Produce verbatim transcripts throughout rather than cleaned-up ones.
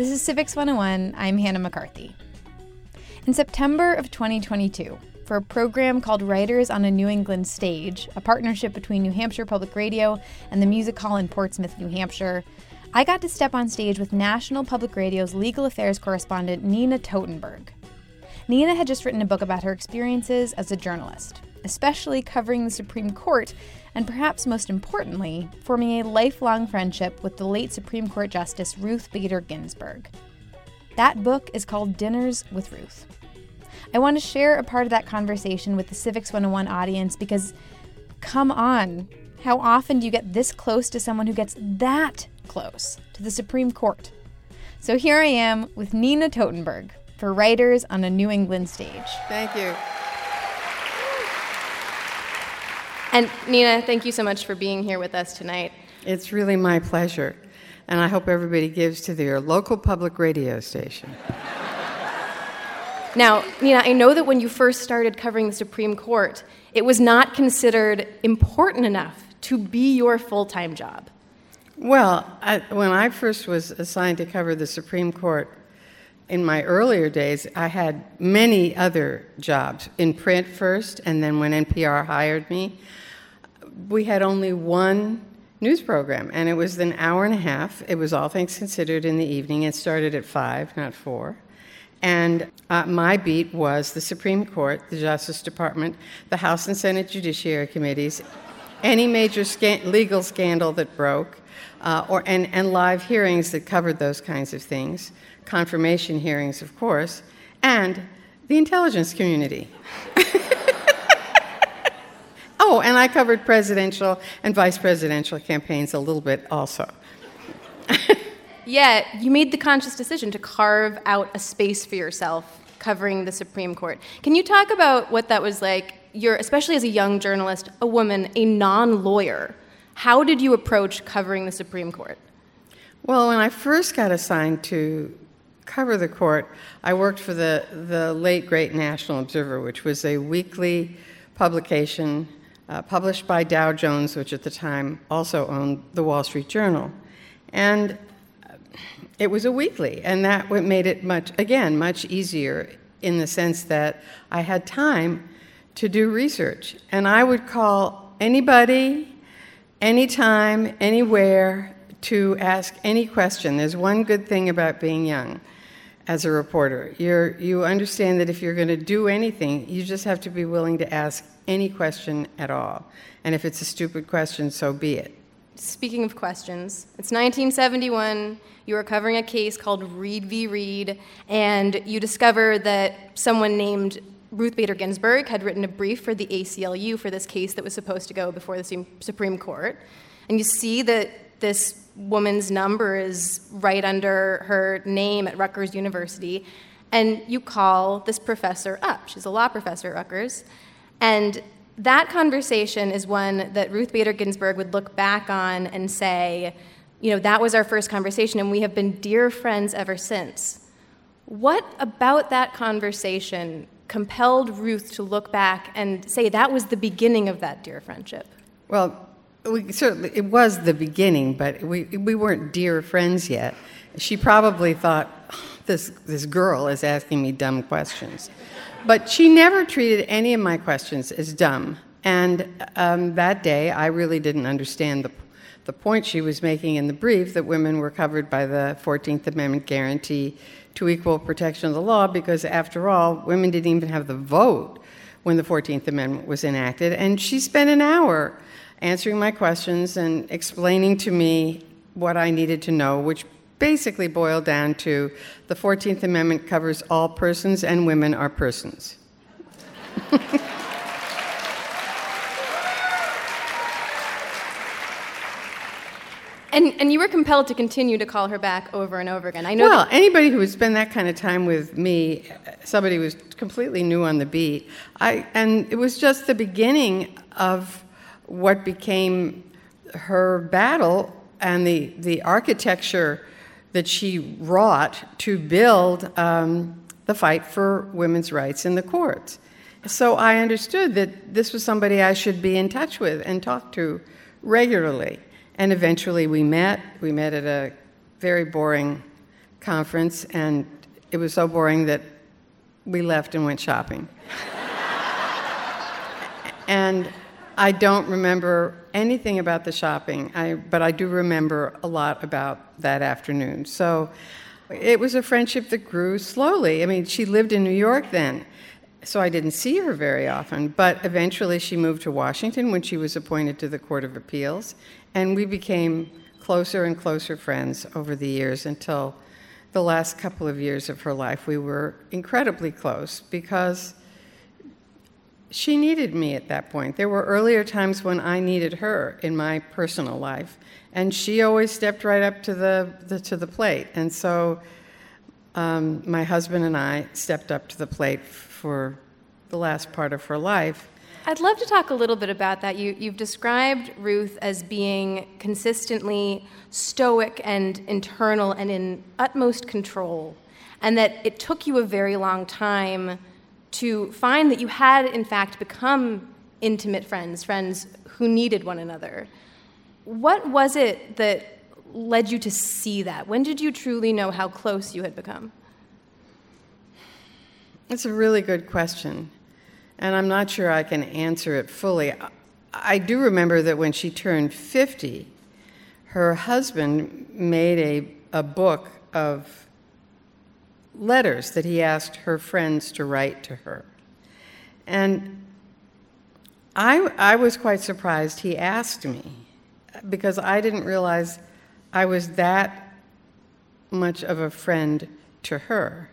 This is Civics one oh one. I'm Hannah McCarthy. In September of twenty twenty-two, for a program called Writers on a New England Stage, a partnership between New Hampshire Public Radio and the Music Hall in Portsmouth, New Hampshire, I got to step on stage with National Public Radio's legal affairs correspondent Nina Totenberg. Nina had just written a book about her experiences as a journalist, especially covering the Supreme Court, and perhaps most importantly, forming a lifelong friendship with the late Supreme Court Justice Ruth Bader Ginsburg. That book is called Dinners with Ruth. I want to share a part of that conversation with the Civics one oh one audience because, come on, how often do you get this close to someone who gets that close to the Supreme Court? So here I am with Nina Totenberg for Writers on a New England Stage. Thank you. And Nina, thank you so much for being here with us tonight. It's really my pleasure. And I hope everybody gives to their local public radio station. Now, Nina, I know that when you first started covering the Supreme Court, it was not considered important enough to be your full-time job. Well, I, when I first was assigned to cover the Supreme Court, in my earlier days, I had many other jobs, in print first, and then when N P R hired me, we had only one news program, and it was an hour and a half. It was All Things Considered in the evening. It started at five, not four. And uh, my beat was the Supreme Court, the Justice Department, the House and Senate Judiciary Committees, any major sca- legal scandal that broke, uh, or and, and live hearings that covered those kinds of things, confirmation hearings, of course, and the intelligence community. Oh, and I covered presidential and vice presidential campaigns a little bit also. Yet, yeah, you made the conscious decision to carve out a space for yourself covering the Supreme Court. Can you talk about what that was like? You're, especially as a young journalist, a woman, a non-lawyer. How did you approach covering the Supreme Court? Well, when I first got assigned to cover the court, I worked for the, the late, great National Observer, which was a weekly publication uh, published by Dow Jones, which at the time also owned the Wall Street Journal. And it was a weekly, and that made it much, again, much easier in the sense that I had time to do research. And I would call anybody, anytime, anywhere, to ask any question. There's one good thing about being young as a reporter. You're, you understand that if you're going to do anything, you just have to be willing to ask any question at all. And if it's a stupid question, so be it. Speaking of questions, it's nineteen seventy-one. You were covering a case called Reed v. Reed, and you discover that someone named Ruth Bader Ginsburg had written a brief for the A C L U for this case that was supposed to go before the Supreme Court. And you see that this woman's number is right under her name at Rutgers University, and you call this professor up. She's a law professor at Rutgers. And that conversation is one that Ruth Bader Ginsburg would look back on and say, you know, that was our first conversation, and we have been dear friends ever since. What about that conversation compelled Ruth to look back and say that was the beginning of that dear friendship? Well, we certainly, it was the beginning, but we we weren't dear friends yet. She probably thought, this this girl is asking me dumb questions. But she never treated any of my questions as dumb. And um, that day, I really didn't understand the the point she was making in the brief that women were covered by the fourteenth Amendment guarantee to equal protection of the law, because after all, women didn't even have the vote when the fourteenth Amendment was enacted. And she spent an hour answering my questions and explaining to me what I needed to know, which basically boiled down to the fourteenth Amendment covers all persons, and women are persons. And and you were compelled to continue to call her back over and over again. I know. Well, that- anybody who would spend that kind of time with me, somebody who was completely new on the beat, I and it was just the beginning of what became her battle and the, the architecture that she wrought to build um, the fight for women's rights in the courts. So I understood that this was somebody I should be in touch with and talk to regularly. And eventually we met. We met at a very boring conference, and it was so boring that we left and went shopping. And I don't remember anything about the shopping, I, but I do remember a lot about that afternoon. So it was a friendship that grew slowly. I mean, she lived in New York then, so I didn't see her very often, but eventually she moved to Washington when she was appointed to the Court of Appeals, and we became closer and closer friends over the years until the last couple of years of her life. We were incredibly close because she needed me at that point. There were earlier times when I needed her in my personal life, and she always stepped right up to the, the to the plate. And so um, my husband and I stepped up to the plate for the last part of her life. I'd love to talk a little bit about that. You, you've described Ruth as being consistently stoic and internal and in utmost control, and that it took you a very long time to find that you had, in fact, become intimate friends, friends who needed one another. What was it that led you to see that? When did you truly know how close you had become? That's a really good question, and I'm not sure I can answer it fully. I do remember that when she turned fifty, her husband made a, a book of letters that he asked her friends to write to her. And I, I was quite surprised he asked me, because I didn't realize I was that much of a friend to her.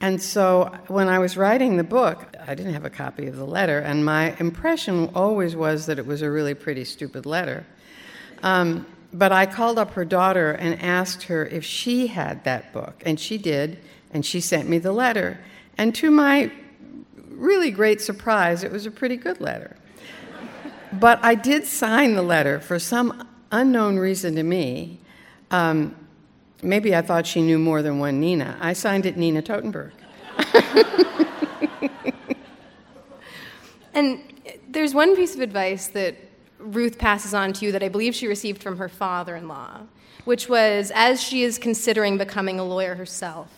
And so when I was writing the book, I didn't have a copy of the letter, and my impression always was that it was a really pretty stupid letter. Um, But I called up her daughter and asked her if she had that book, and she did, and she sent me the letter. And to my really great surprise, it was a pretty good letter. But I did sign the letter for some unknown reason to me. Um, maybe I thought she knew more than one Nina. I signed it Nina Totenberg. And there's one piece of advice that Ruth passes on to you that I believe she received from her father-in-law, which was, as she is considering becoming a lawyer herself,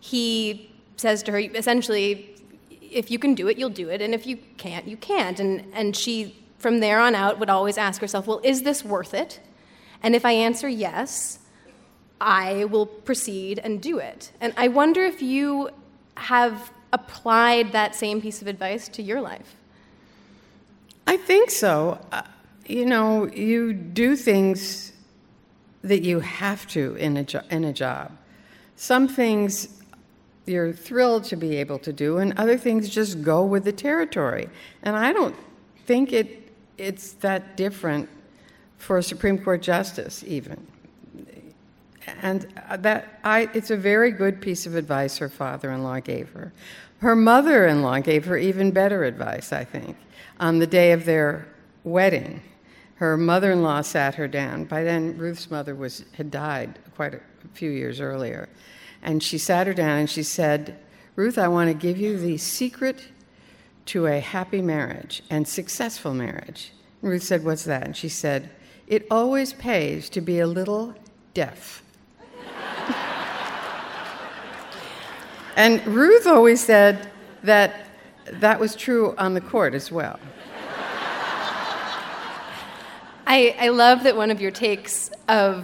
he says to her, essentially, if you can do it, you'll do it, and if you can't, you can't. And and she, from there on out, would always ask herself, well, is this worth it? And if I answer yes, I will proceed and do it. And I wonder if you have applied that same piece of advice to your life. I think so. Uh- You know, you do things that you have to in a, jo- in a job. Some things you're thrilled to be able to do, and other things just go with the territory. And I don't think it it's that different for a Supreme Court justice, even. And that I it's a very good piece of advice her father-in-law gave her. Her mother-in-law gave her even better advice, I think, on the day of their wedding. Her mother-in-law sat her down. By then, Ruth's mother was had died quite a few years earlier. And she sat her down and she said, Ruth, I want to give you the secret to a happy marriage and successful marriage. And Ruth said, what's that? And she said, it always pays to be a little deaf. And Ruth always said that that was true on the court as well. I, I love that one of your takes of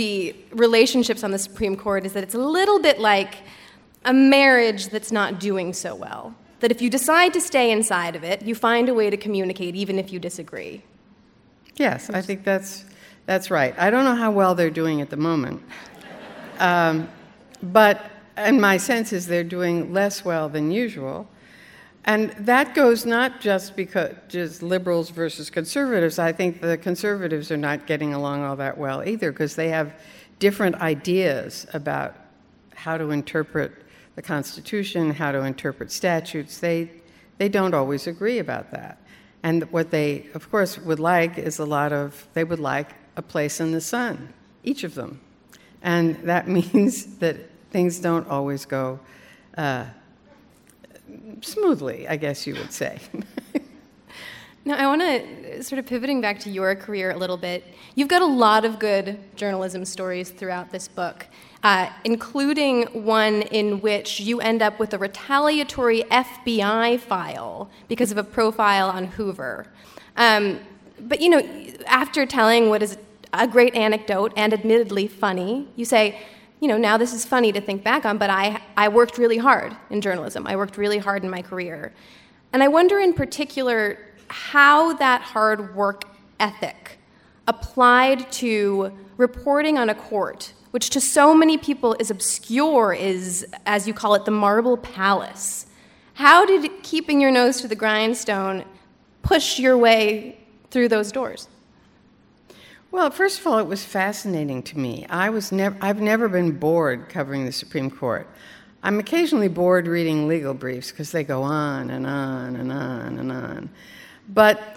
the relationships on the Supreme Court is that it's a little bit like a marriage that's not doing so well. That if you decide to stay inside of it, you find a way to communicate even if you disagree. Yes, I think that's that's right. I don't know how well they're doing at the moment. Um, but in my sense is they're doing less well than usual. And that goes not just because just liberals versus conservatives. I think the conservatives are not getting along all that well either, because they have different ideas about how to interpret the Constitution, how to interpret statutes. They they don't always agree about that. And what they, of course, would like is a lot of, they would like a place in the sun, each of them. And that means that things don't always go uh, smoothly, I guess you would say. Now, I want to, sort of pivoting back to your career a little bit, you've got a lot of good journalism stories throughout this book, uh, including one in which you end up with a retaliatory F B I file because of a profile on Hoover. Um, but, you know, after telling what is a great anecdote and admittedly funny, you say, you know, now this is funny to think back on, but I, I worked really hard in journalism. I worked really hard in my career. And I wonder in particular how that hard work ethic applied to reporting on a court, which to so many people is obscure, is, as you call it, the Marble Palace. How did keeping your nose to the grindstone push your way through those doors? Well, first of all, it was fascinating to me. I was never, I've never been bored covering the Supreme Court. I'm occasionally bored reading legal briefs because they go on and on and on and on. But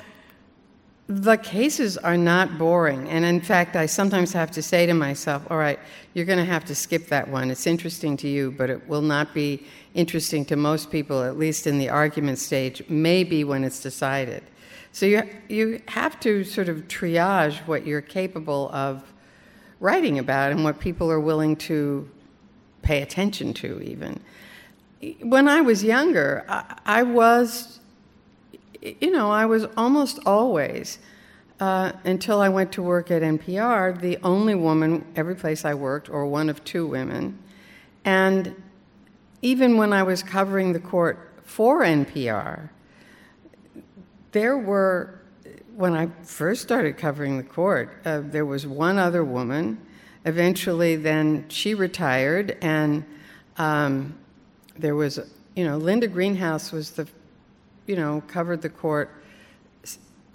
the cases are not boring. And in fact, I sometimes have to say to myself, all right, you're going to have to skip that one. It's interesting to you, but it will not be interesting to most people, at least in the argument stage, maybe when it's decided. So you, you have to sort of triage what you're capable of writing about and what people are willing to pay attention to, even. When I was younger, I, I was... You know, I was almost always, uh, until I went to work at N P R, the only woman every place I worked, or one of two women. And even when I was covering the court for N P R, there were, when I first started covering the court, uh, there was one other woman. Eventually, then she retired, and um, there was, you know, Linda Greenhouse was the you know, covered the court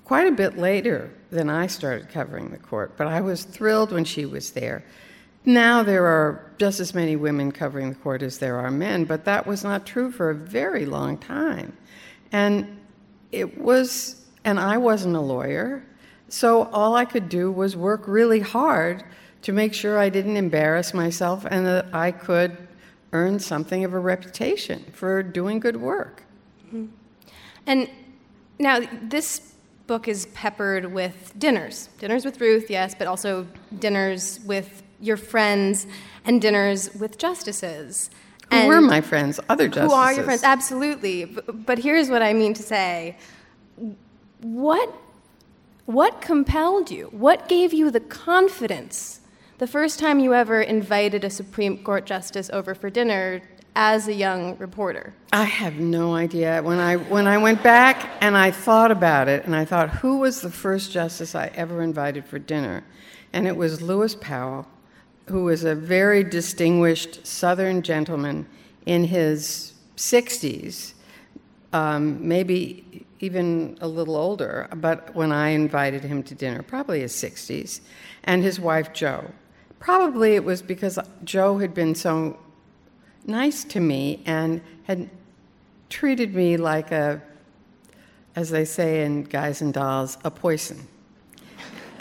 quite a bit later than I started covering the court, but I was thrilled when she was there. Now there are just as many women covering the court as there are men, but that was not true for a very long time. And it was, and I wasn't a lawyer, so all I could do was work really hard to make sure I didn't embarrass myself and that I could earn something of a reputation for doing good work. Mm-hmm. And now this book is peppered with dinners. Dinners with Ruth, yes, but also dinners with your friends and dinners with justices. Who and were my friends, other justices. Who are your friends, absolutely. But, but here's what I mean to say. What, what compelled you? What gave you the confidence the first time you ever invited a Supreme Court justice over for dinner as a young reporter? I have no idea. When I when I went back and I thought about it, and I thought, who was the first justice I ever invited for dinner? And it was Lewis Powell, who was a very distinguished Southern gentleman in his sixties, um, maybe even a little older, but when I invited him to dinner, probably his sixties, and his wife, Jo. Probably it was because Jo had been so nice to me and had treated me like a, as they say in Guys and Dolls, a poison.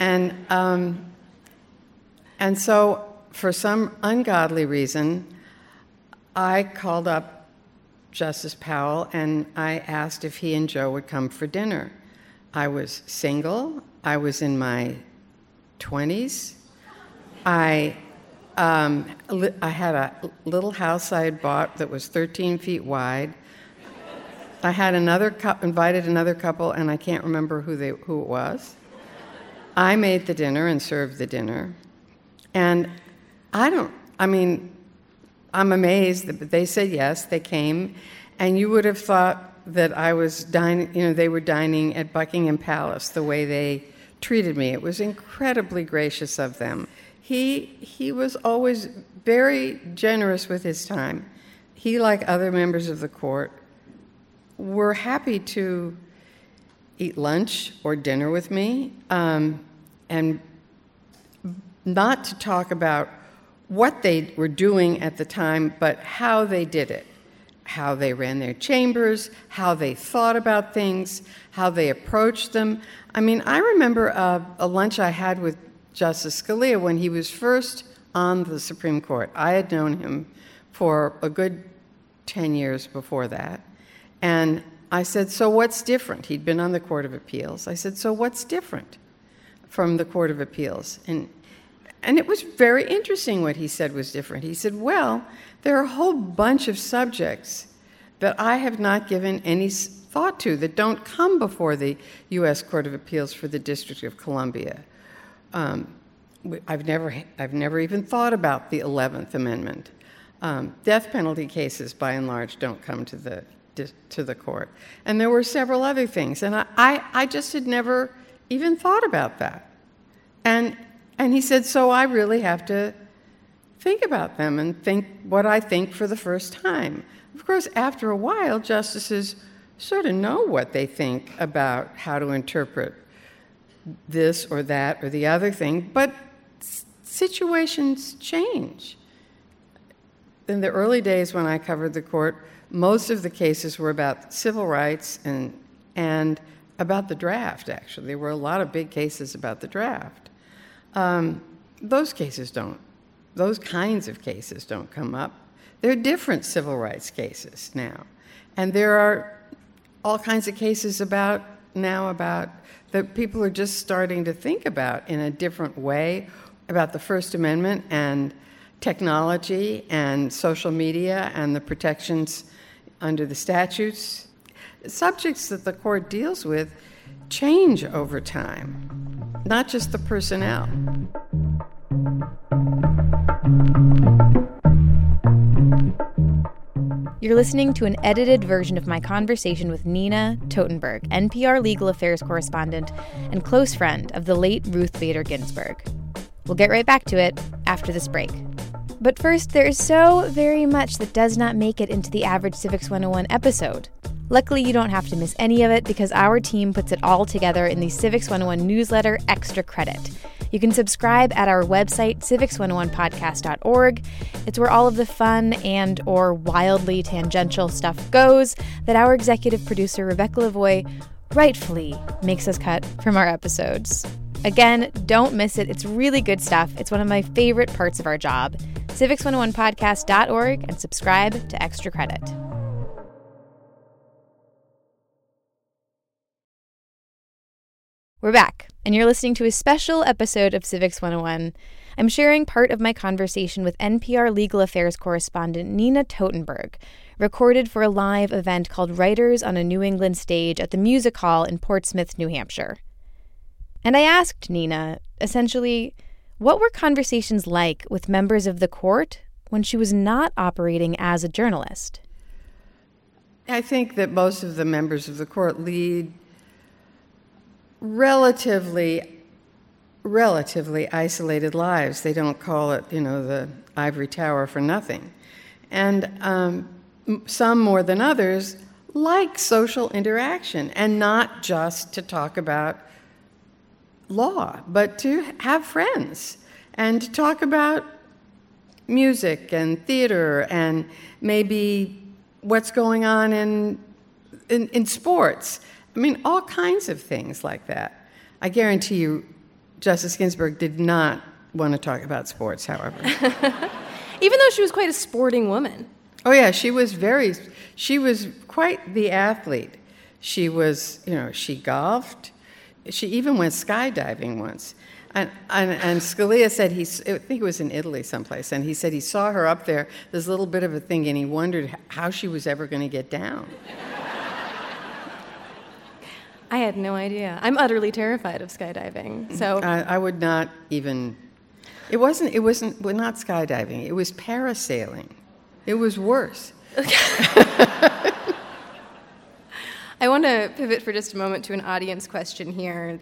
And um, and so for some ungodly reason, I called up Justice Powell and I asked if he and Joe would come for dinner. I was single. I was in my twenties. I... Um, I had a little house I had bought that was thirteen feet wide. I had another cu- invited another couple, and I can't remember who they who it was. I made the dinner and served the dinner, and I don't. I mean, I'm amazed that they said yes. They came, and you would have thought that I was dining. You know, they were dining at Buckingham Palace. The way they treated me, it was incredibly gracious of them. He he was always very generous with his time. He, like other members of the court, were happy to eat lunch or dinner with me, um, and not to talk about what they were doing at the time, but how they did it, how they ran their chambers, how they thought about things, how they approached them. I mean, I remember uh, a lunch I had with Justice Scalia, when he was first on the Supreme Court. I had known him for a good ten years before that. And I said, so what's different? He'd been on the Court of Appeals. I said, so what's different from the Court of Appeals? And and it was very interesting what he said was different. He said, well, there are a whole bunch of subjects that I have not given any thought to that don't come before the U S Court of Appeals for the District of Columbia. Um, I've never, I've never even thought about the eleventh Amendment. Um, death penalty cases, by and large, don't come to the to the court. And there were several other things, and I, I, I just had never even thought about that. And and he said, so I really have to think about them and think what I think for the first time. Of course, after a while, justices sort of know what they think about how to interpret this or that or the other thing, but s- situations change. In the early days when I covered the court, most of the cases were about civil rights and and about the draft, actually. There were a lot of big cases about the draft. Um, those cases don't, those kinds of cases don't come up. There are different civil rights cases now. And there are all kinds of cases about now about that people are just starting to think about in a different way about the First Amendment and technology and social media and the protections under the statutes. Subjects that the court deals with change over time, not just the personnel. You're listening to an edited version of my conversation with Nina Totenberg, N P R legal affairs correspondent and close friend of the late Ruth Bader Ginsburg. We'll get right back to it after this break. But first, there is so very much that does not make it into the average Civics one oh one episode. Luckily, you don't have to miss any of it because our team puts it all together in the Civics one oh one newsletter, Extra Credit. You can subscribe at our website, civics one oh one podcast dot org. It's where all of the fun and or wildly tangential stuff goes that our executive producer, Rebecca Lavoie, rightfully makes us cut from our episodes. Again, don't miss it. It's really good stuff. It's one of my favorite parts of our job. civics one oh one podcast dot org and subscribe to Extra Credit. We're back, and you're listening to a special episode of Civics one oh one. I'm sharing part of my conversation with N P R legal affairs correspondent Nina Totenberg, recorded for a live event called Writers on a New England Stage at the Music Hall in Portsmouth, New Hampshire. And I asked Nina, essentially, what were conversations like with members of the court when she was not operating as a journalist? I think that most of the members of the court lead relatively, relatively isolated lives. They don't call it, you know, the ivory tower for nothing. And um, some more than others like social interaction, and not just to talk about law, but to have friends and to talk about music and theater and maybe what's going on in, in in sports. I mean, all kinds of things like that. I guarantee you, Justice Ginsburg did not want to talk about sports, however. Even though she was quite a sporting woman. Oh yeah, she was very, she was quite the athlete. She was, you know, she golfed. She even went skydiving once. And, and, and Scalia said, he, I think it was in Italy someplace, and he said he saw her up there, this little bit of a thing, and he wondered how she was ever going to get down. I had no idea. I'm utterly terrified of skydiving. So I, I would not even, it wasn't, it wasn't, well, not skydiving, it was parasailing. It was worse. I want to pivot for just a moment to an audience question here.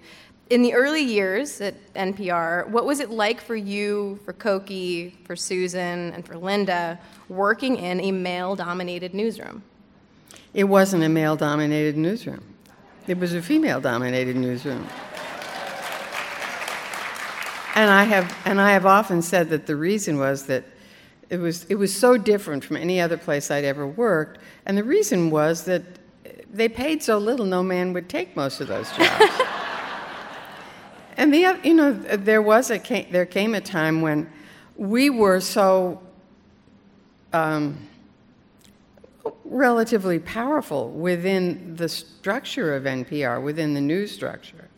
In the early years at N P R, what was it like for you, for Cokie, for Susan, and for Linda, working in a male-dominated newsroom? It wasn't a male-dominated newsroom. It was a female-dominated newsroom. And I have and I have often said that the reason was that it was it was so different from any other place I'd ever worked, and the reason was that they paid so little, no man would take most of those jobs. And the, you know, there was a there came a time when we were so um, relatively powerful within the structure of N P R, within the news structure,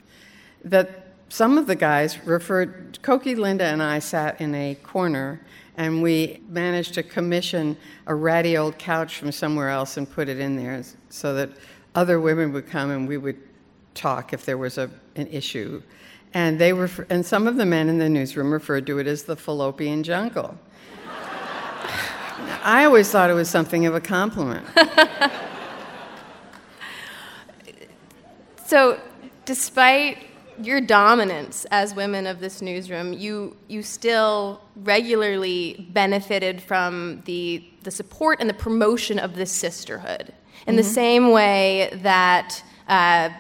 that some of the guys referred, Cokie, Linda, and I sat in a corner, and we managed to commission a ratty old couch from somewhere else and put it in there so that other women would come and we would talk if there was a, an issue. And they were, and some of the men in the newsroom referred to it as the fallopian jungle. I always thought it was something of a compliment. So, despite your dominance as women of this newsroom, you you still regularly benefited from the the support and the promotion of this sisterhood in mm-hmm. the same way that uh,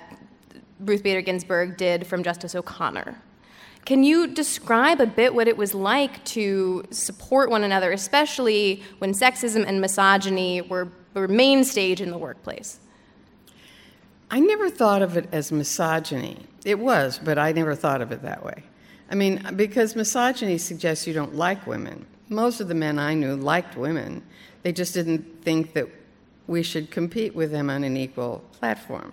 Ruth Bader Ginsburg did from Justice O'Connor. Can you describe a bit what it was like to support one another, especially when sexism and misogyny were, were main stage in the workplace? I never thought of it as misogyny. It was, but I never thought of it that way. I mean, because misogyny suggests you don't like women. Most of the men I knew liked women. They just didn't think that we should compete with them on an equal platform.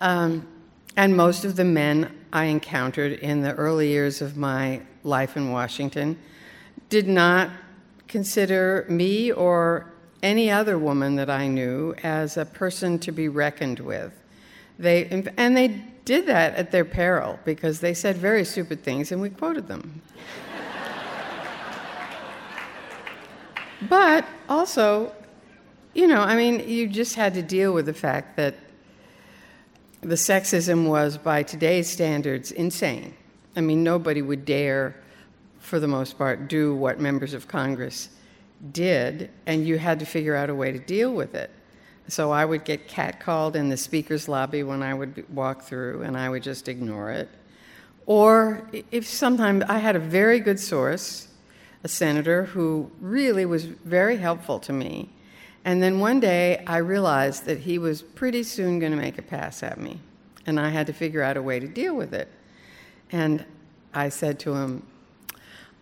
Um, and most of the men I encountered in the early years of my life in Washington did not consider me or any other woman that I knew as a person to be reckoned with. They and they did that at their peril, because they said very stupid things and we quoted them. But also, you know, I mean, you just had to deal with the fact that the sexism was, by today's standards, insane. I mean, nobody would dare, for the most part, do what members of Congress did, and you had to figure out a way to deal with it. So I would get catcalled in the speaker's lobby when I would walk through, and I would just ignore it. Or if sometimes I had a very good source, a senator who really was very helpful to me, and then one day I realized that he was pretty soon going to make a pass at me, and I had to figure out a way to deal with it. And I said to him,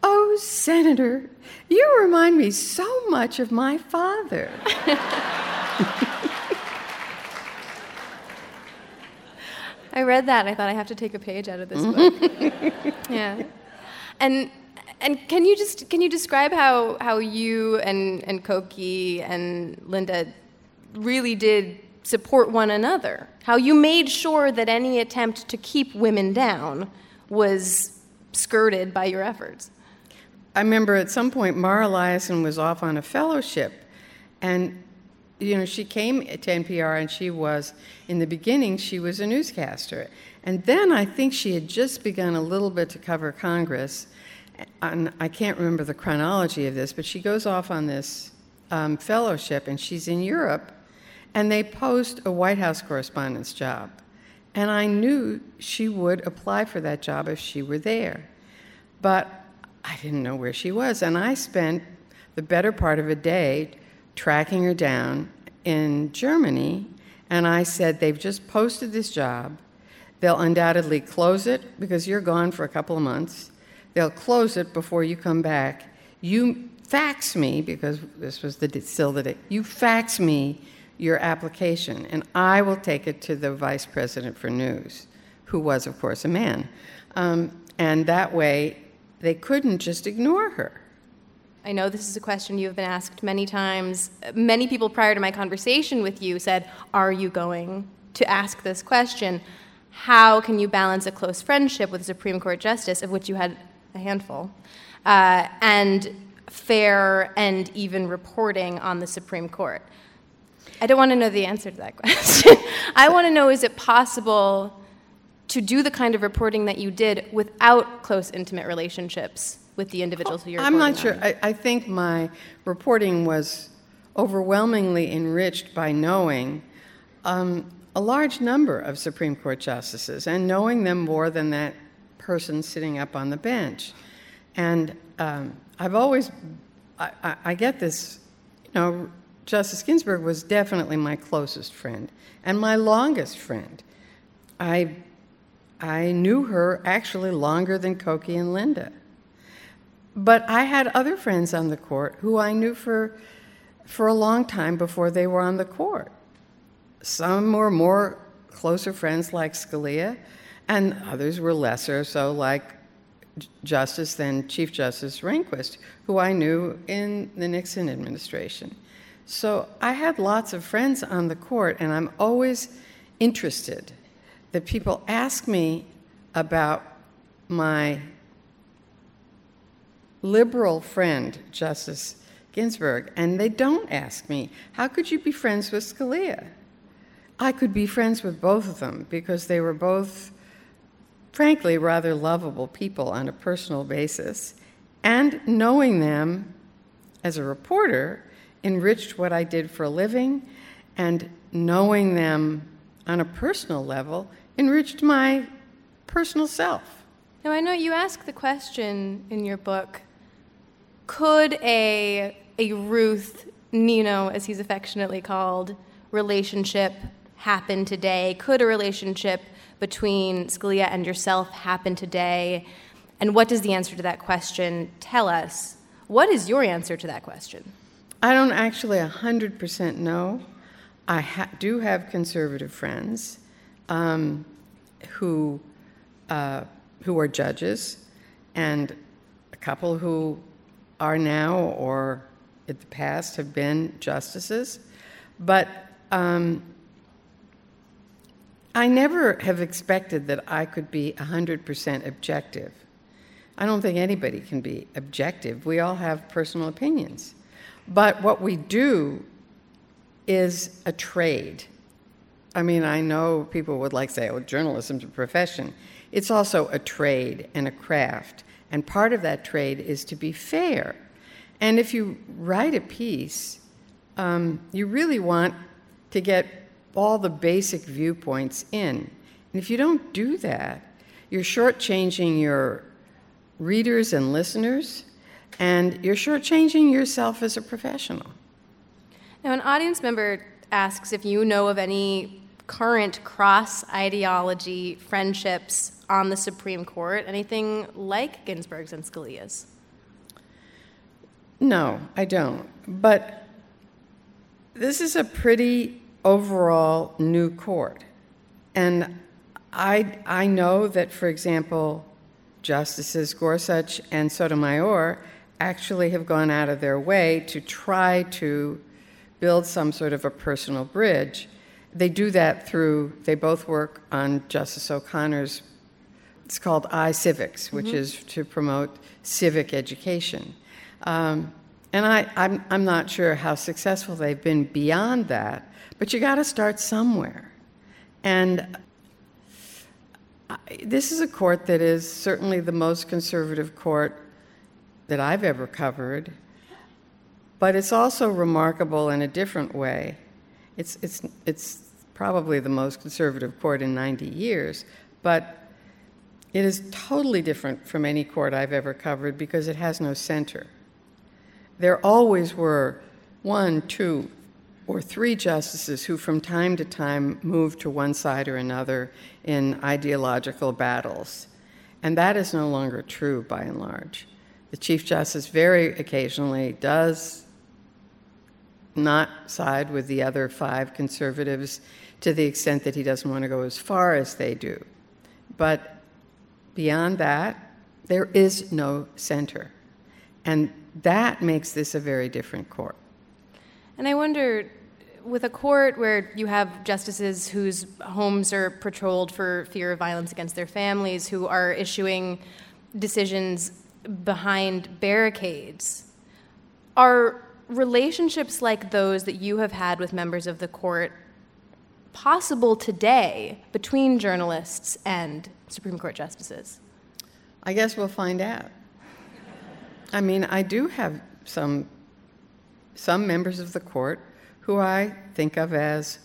"Oh, Senator, you remind me so much of my father." I read that and I thought, I have to take a page out of this book. Yeah. And and can you just can you describe how, how you and, and Cokie and Linda really did support one another? How you made sure that any attempt to keep women down was skirted by your efforts? I remember at some point Mara Liasson was off on a fellowship, and you know, she came to N P R, and she was, in the beginning, she was a newscaster. And then I think she had just begun a little bit to cover Congress. And I can't remember the chronology of this, but she goes off on this um, fellowship, and she's in Europe, and they post a White House correspondent's job. And I knew she would apply for that job if she were there. But I didn't know where she was, and I spent the better part of a day tracking her down in Germany, and I said, they've just posted this job. They'll undoubtedly close it because you're gone for a couple of months. They'll close it before you come back. You fax me, because this was the, still the day, you fax me your application, and I will take it to the vice president for news, who was, of course, a man. Um, and that way, they couldn't just ignore her. I know this is a question you have been asked many times. Many people prior to my conversation with you said, are you going to ask this question? How can you balance a close friendship with a Supreme Court justice, of which you had a handful, uh, and fair and even reporting on the Supreme Court? I don't want to know the answer to that question. I want to know, is it possible to do the kind of reporting that you did without close, intimate relationships with the individuals who you're reporting on? I'm not sure. I, I think my reporting was overwhelmingly enriched by knowing um, a large number of Supreme Court justices and knowing them more than that person sitting up on the bench. And um, I've always, I, I, I get this, you know, Justice Ginsburg was definitely my closest friend and my longest friend. I, I knew her actually longer than Cokie and Linda. But I had other friends on the court who I knew for for a long time before they were on the court. Some were more closer friends like Scalia, and others were lesser, so like Justice, then Chief Justice Rehnquist, who I knew in the Nixon administration. So I had lots of friends on the court, and I'm always interested that people ask me about my liberal friend, Justice Ginsburg, and they don't ask me, how could you be friends with Scalia? I could be friends with both of them because they were both, frankly, rather lovable people on a personal basis, and knowing them as a reporter enriched what I did for a living, and knowing them on a personal level enriched my personal self. Now, I know you ask the question in your book, could a a Ruth Nino, as he's affectionately called, relationship happen today? Could a relationship between Scalia and yourself happen today? And what does the answer to that question tell us? What is your answer to that question? I don't actually one hundred percent know. I ha- do have conservative friends um, who uh, who are judges, and a couple who are now or in the past have been justices. But um, I never have expected that I could be one hundred percent objective. I don't think anybody can be objective. We all have personal opinions. But what we do is a trade. I mean, I know people would like to say, oh, journalism's a profession. It's also a trade and a craft. And part of that trade is to be fair. And if you write a piece, um, you really want to get all the basic viewpoints in. And if you don't do that, you're shortchanging your readers and listeners, and you're shortchanging yourself as a professional. Now, an audience member asks if you know of any current cross-ideology friendships on the Supreme Court, anything like Ginsburg's and Scalia's? No, I don't. But this is a pretty overall new court. And I, I know that, for example, Justices Gorsuch and Sotomayor actually have gone out of their way to try to build some sort of a personal bridge. They do that through, they both work on Justice O'Connor's, it's called iCivics, which mm-hmm. is to promote civic education. Um, and I, I'm, I'm not sure how successful they've been beyond that, but you gotta start somewhere. And this is a court that is certainly the most conservative court that I've ever covered, but it's also remarkable in a different way. It's it's it's probably the most conservative court in ninety years, but it is totally different from any court I've ever covered because it has no center. There always were one, two, or three justices who from time to time moved to one side or another in ideological battles. And that is no longer true by and large. The Chief Justice very occasionally does not side with the other five conservatives to the extent that he doesn't want to go as far as they do. But beyond that, there is no center. And that makes this a very different court. And I wonder, with a court where you have justices whose homes are patrolled for fear of violence against their families, who are issuing decisions behind barricades, are relationships like those that you have had with members of the court possible today between journalists and Supreme Court justices? I guess we'll find out. I mean, I do have some... some members of the court who I think of as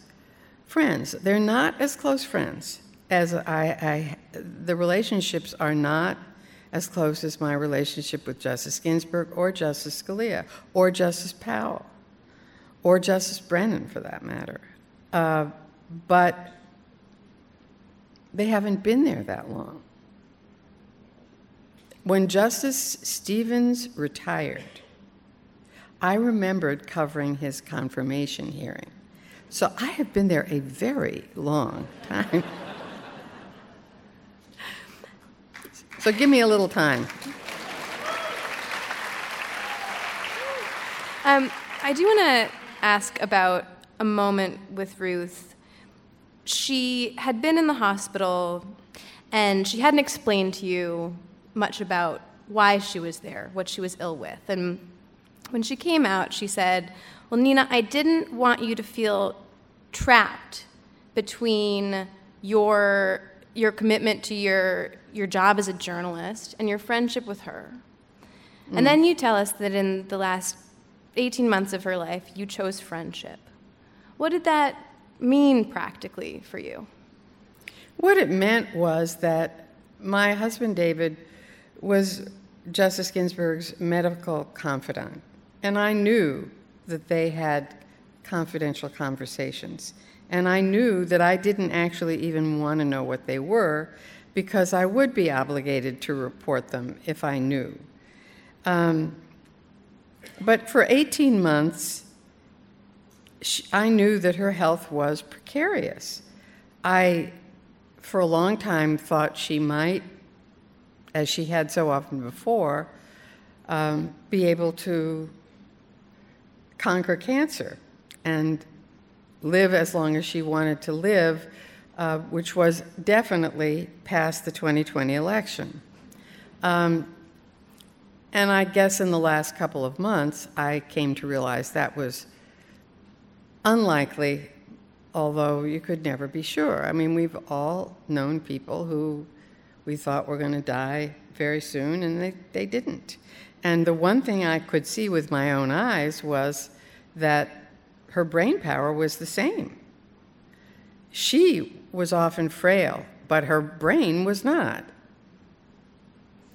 friends. They're not as close friends as I, I, the relationships are not as close as my relationship with Justice Ginsburg or Justice Scalia or Justice Powell or Justice Brennan, for that matter. Uh, but they haven't been there that long. When Justice Stevens retired, I remembered covering his confirmation hearing. So I have been there a very long time. So give me a little time. Um, I do want to ask about a moment with Ruth. She had been in the hospital, and she hadn't explained to you much about why she was there, what she was ill with. And when she came out, she said, well, Nina, I didn't want you to feel trapped between your your commitment to your, your job as a journalist and your friendship with her. Mm. And then you tell us that in the last eighteen months of her life, you chose friendship. What did that mean practically for you? What it meant was that my husband, David, was Justice Ginsburg's medical confidant, and I knew that they had confidential conversations, and I knew that I didn't actually even want to know what they were because I would be obligated to report them if I knew. Um, but for eighteen months, she, I knew that her health was precarious. I, for a long time, thought she might, as she had so often before, um, be able to conquer cancer and live as long as she wanted to live, uh, which was definitely past the twenty twenty election. Um, and I guess in the last couple of months, I came to realize that was unlikely, although you could never be sure. I mean, we've all known people who we thought were going to die very soon, and they, they didn't. And the one thing I could see with my own eyes was that her brain power was the same. She was often frail, but her brain was not.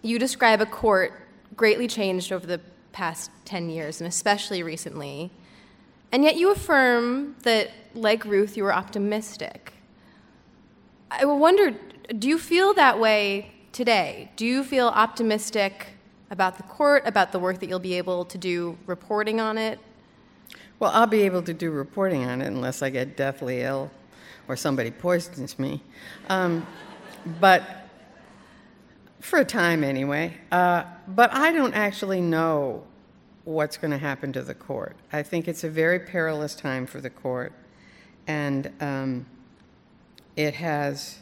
You describe a court greatly changed over the past ten years, and especially recently. And yet you affirm that, like Ruth, you were optimistic. I wondered, do you feel that way today? Do you feel optimistic about the court, about the work that you'll be able to do reporting on it? Well, I'll be able to do reporting on it unless I get deathly ill or somebody poisons me. Um, but for a time anyway. Uh, but I don't actually know what's going to happen to the court. I think it's a very perilous time for the court. And um, it has,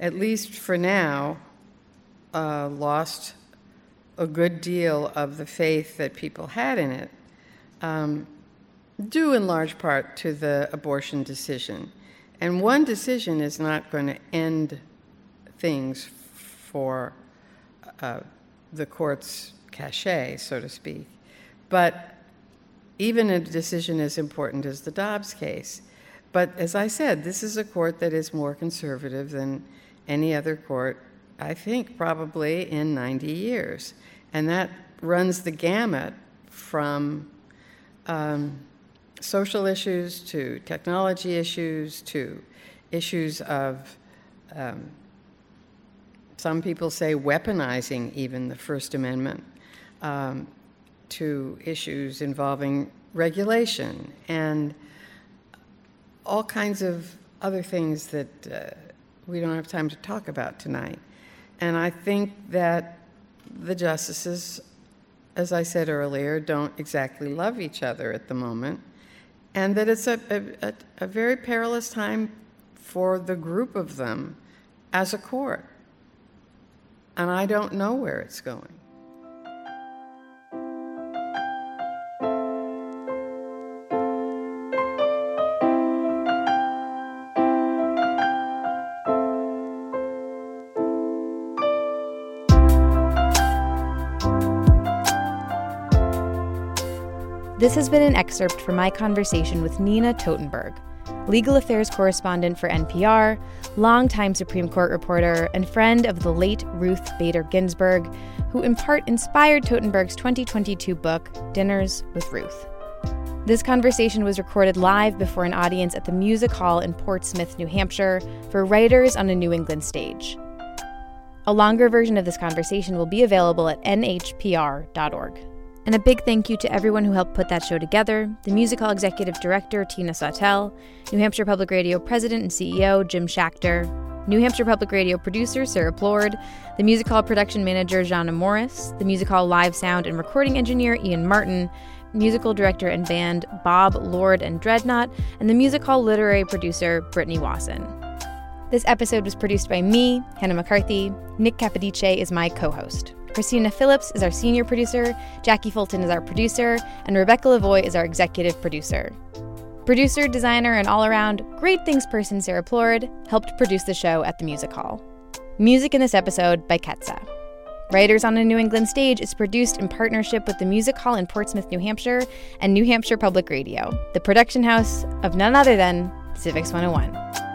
at least for now, uh, lost a good deal of the faith that people had in it, um, due in large part to the abortion decision. And one decision is not going to end things for uh, the court's cachet, so to speak. But even a decision as important as the Dobbs case. But as I said, this is a court that is more conservative than any other court, I think, probably in ninety years. And that runs the gamut from um, social issues to technology issues to issues of, um, some people say, weaponizing even the First Amendment, um, to issues involving regulation and all kinds of other things that uh, we don't have time to talk about tonight. And I think that the justices, as I said earlier, don't exactly love each other at the moment, and that it's a, a, a very perilous time for the group of them as a court. And I don't know where it's going. This has been an excerpt from my conversation with Nina Totenberg, legal affairs correspondent for N P R, longtime Supreme Court reporter, and friend of the late Ruth Bader Ginsburg, who in part inspired Totenberg's twenty twenty-two book, Dinners with Ruth. This conversation was recorded live before an audience at the Music Hall in Portsmouth, New Hampshire, for Writers on a New England Stage. A longer version of this conversation will be available at N H P R dot org. And a big thank you to everyone who helped put that show together, the Music Hall Executive Director, Tina Sautel, New Hampshire Public Radio President and C E O, Jim Schachter, New Hampshire Public Radio producer, Sarah Plourd, the Music Hall Production Manager, Jana Morris, the Music Hall Live Sound and Recording Engineer, Ian Martin, Musical Director and Band, Bob, Lord, and Dreadnought, and the Music Hall Literary Producer, Brittany Wasson. This episode was produced by me, Hannah McCarthy. Nick Capodice is my co-host. Christina Phillips is our senior producer, Jackie Fulton is our producer, and Rebecca Lavoie is our executive producer. Producer, designer, and all-around great things person Sarah Plourd helped produce the show at the Music Hall. Music in this episode by Ketsa. Writers on a New England Stage is produced in partnership with the Music Hall in Portsmouth, New Hampshire, and New Hampshire Public Radio, the production house of none other than Civics one oh one.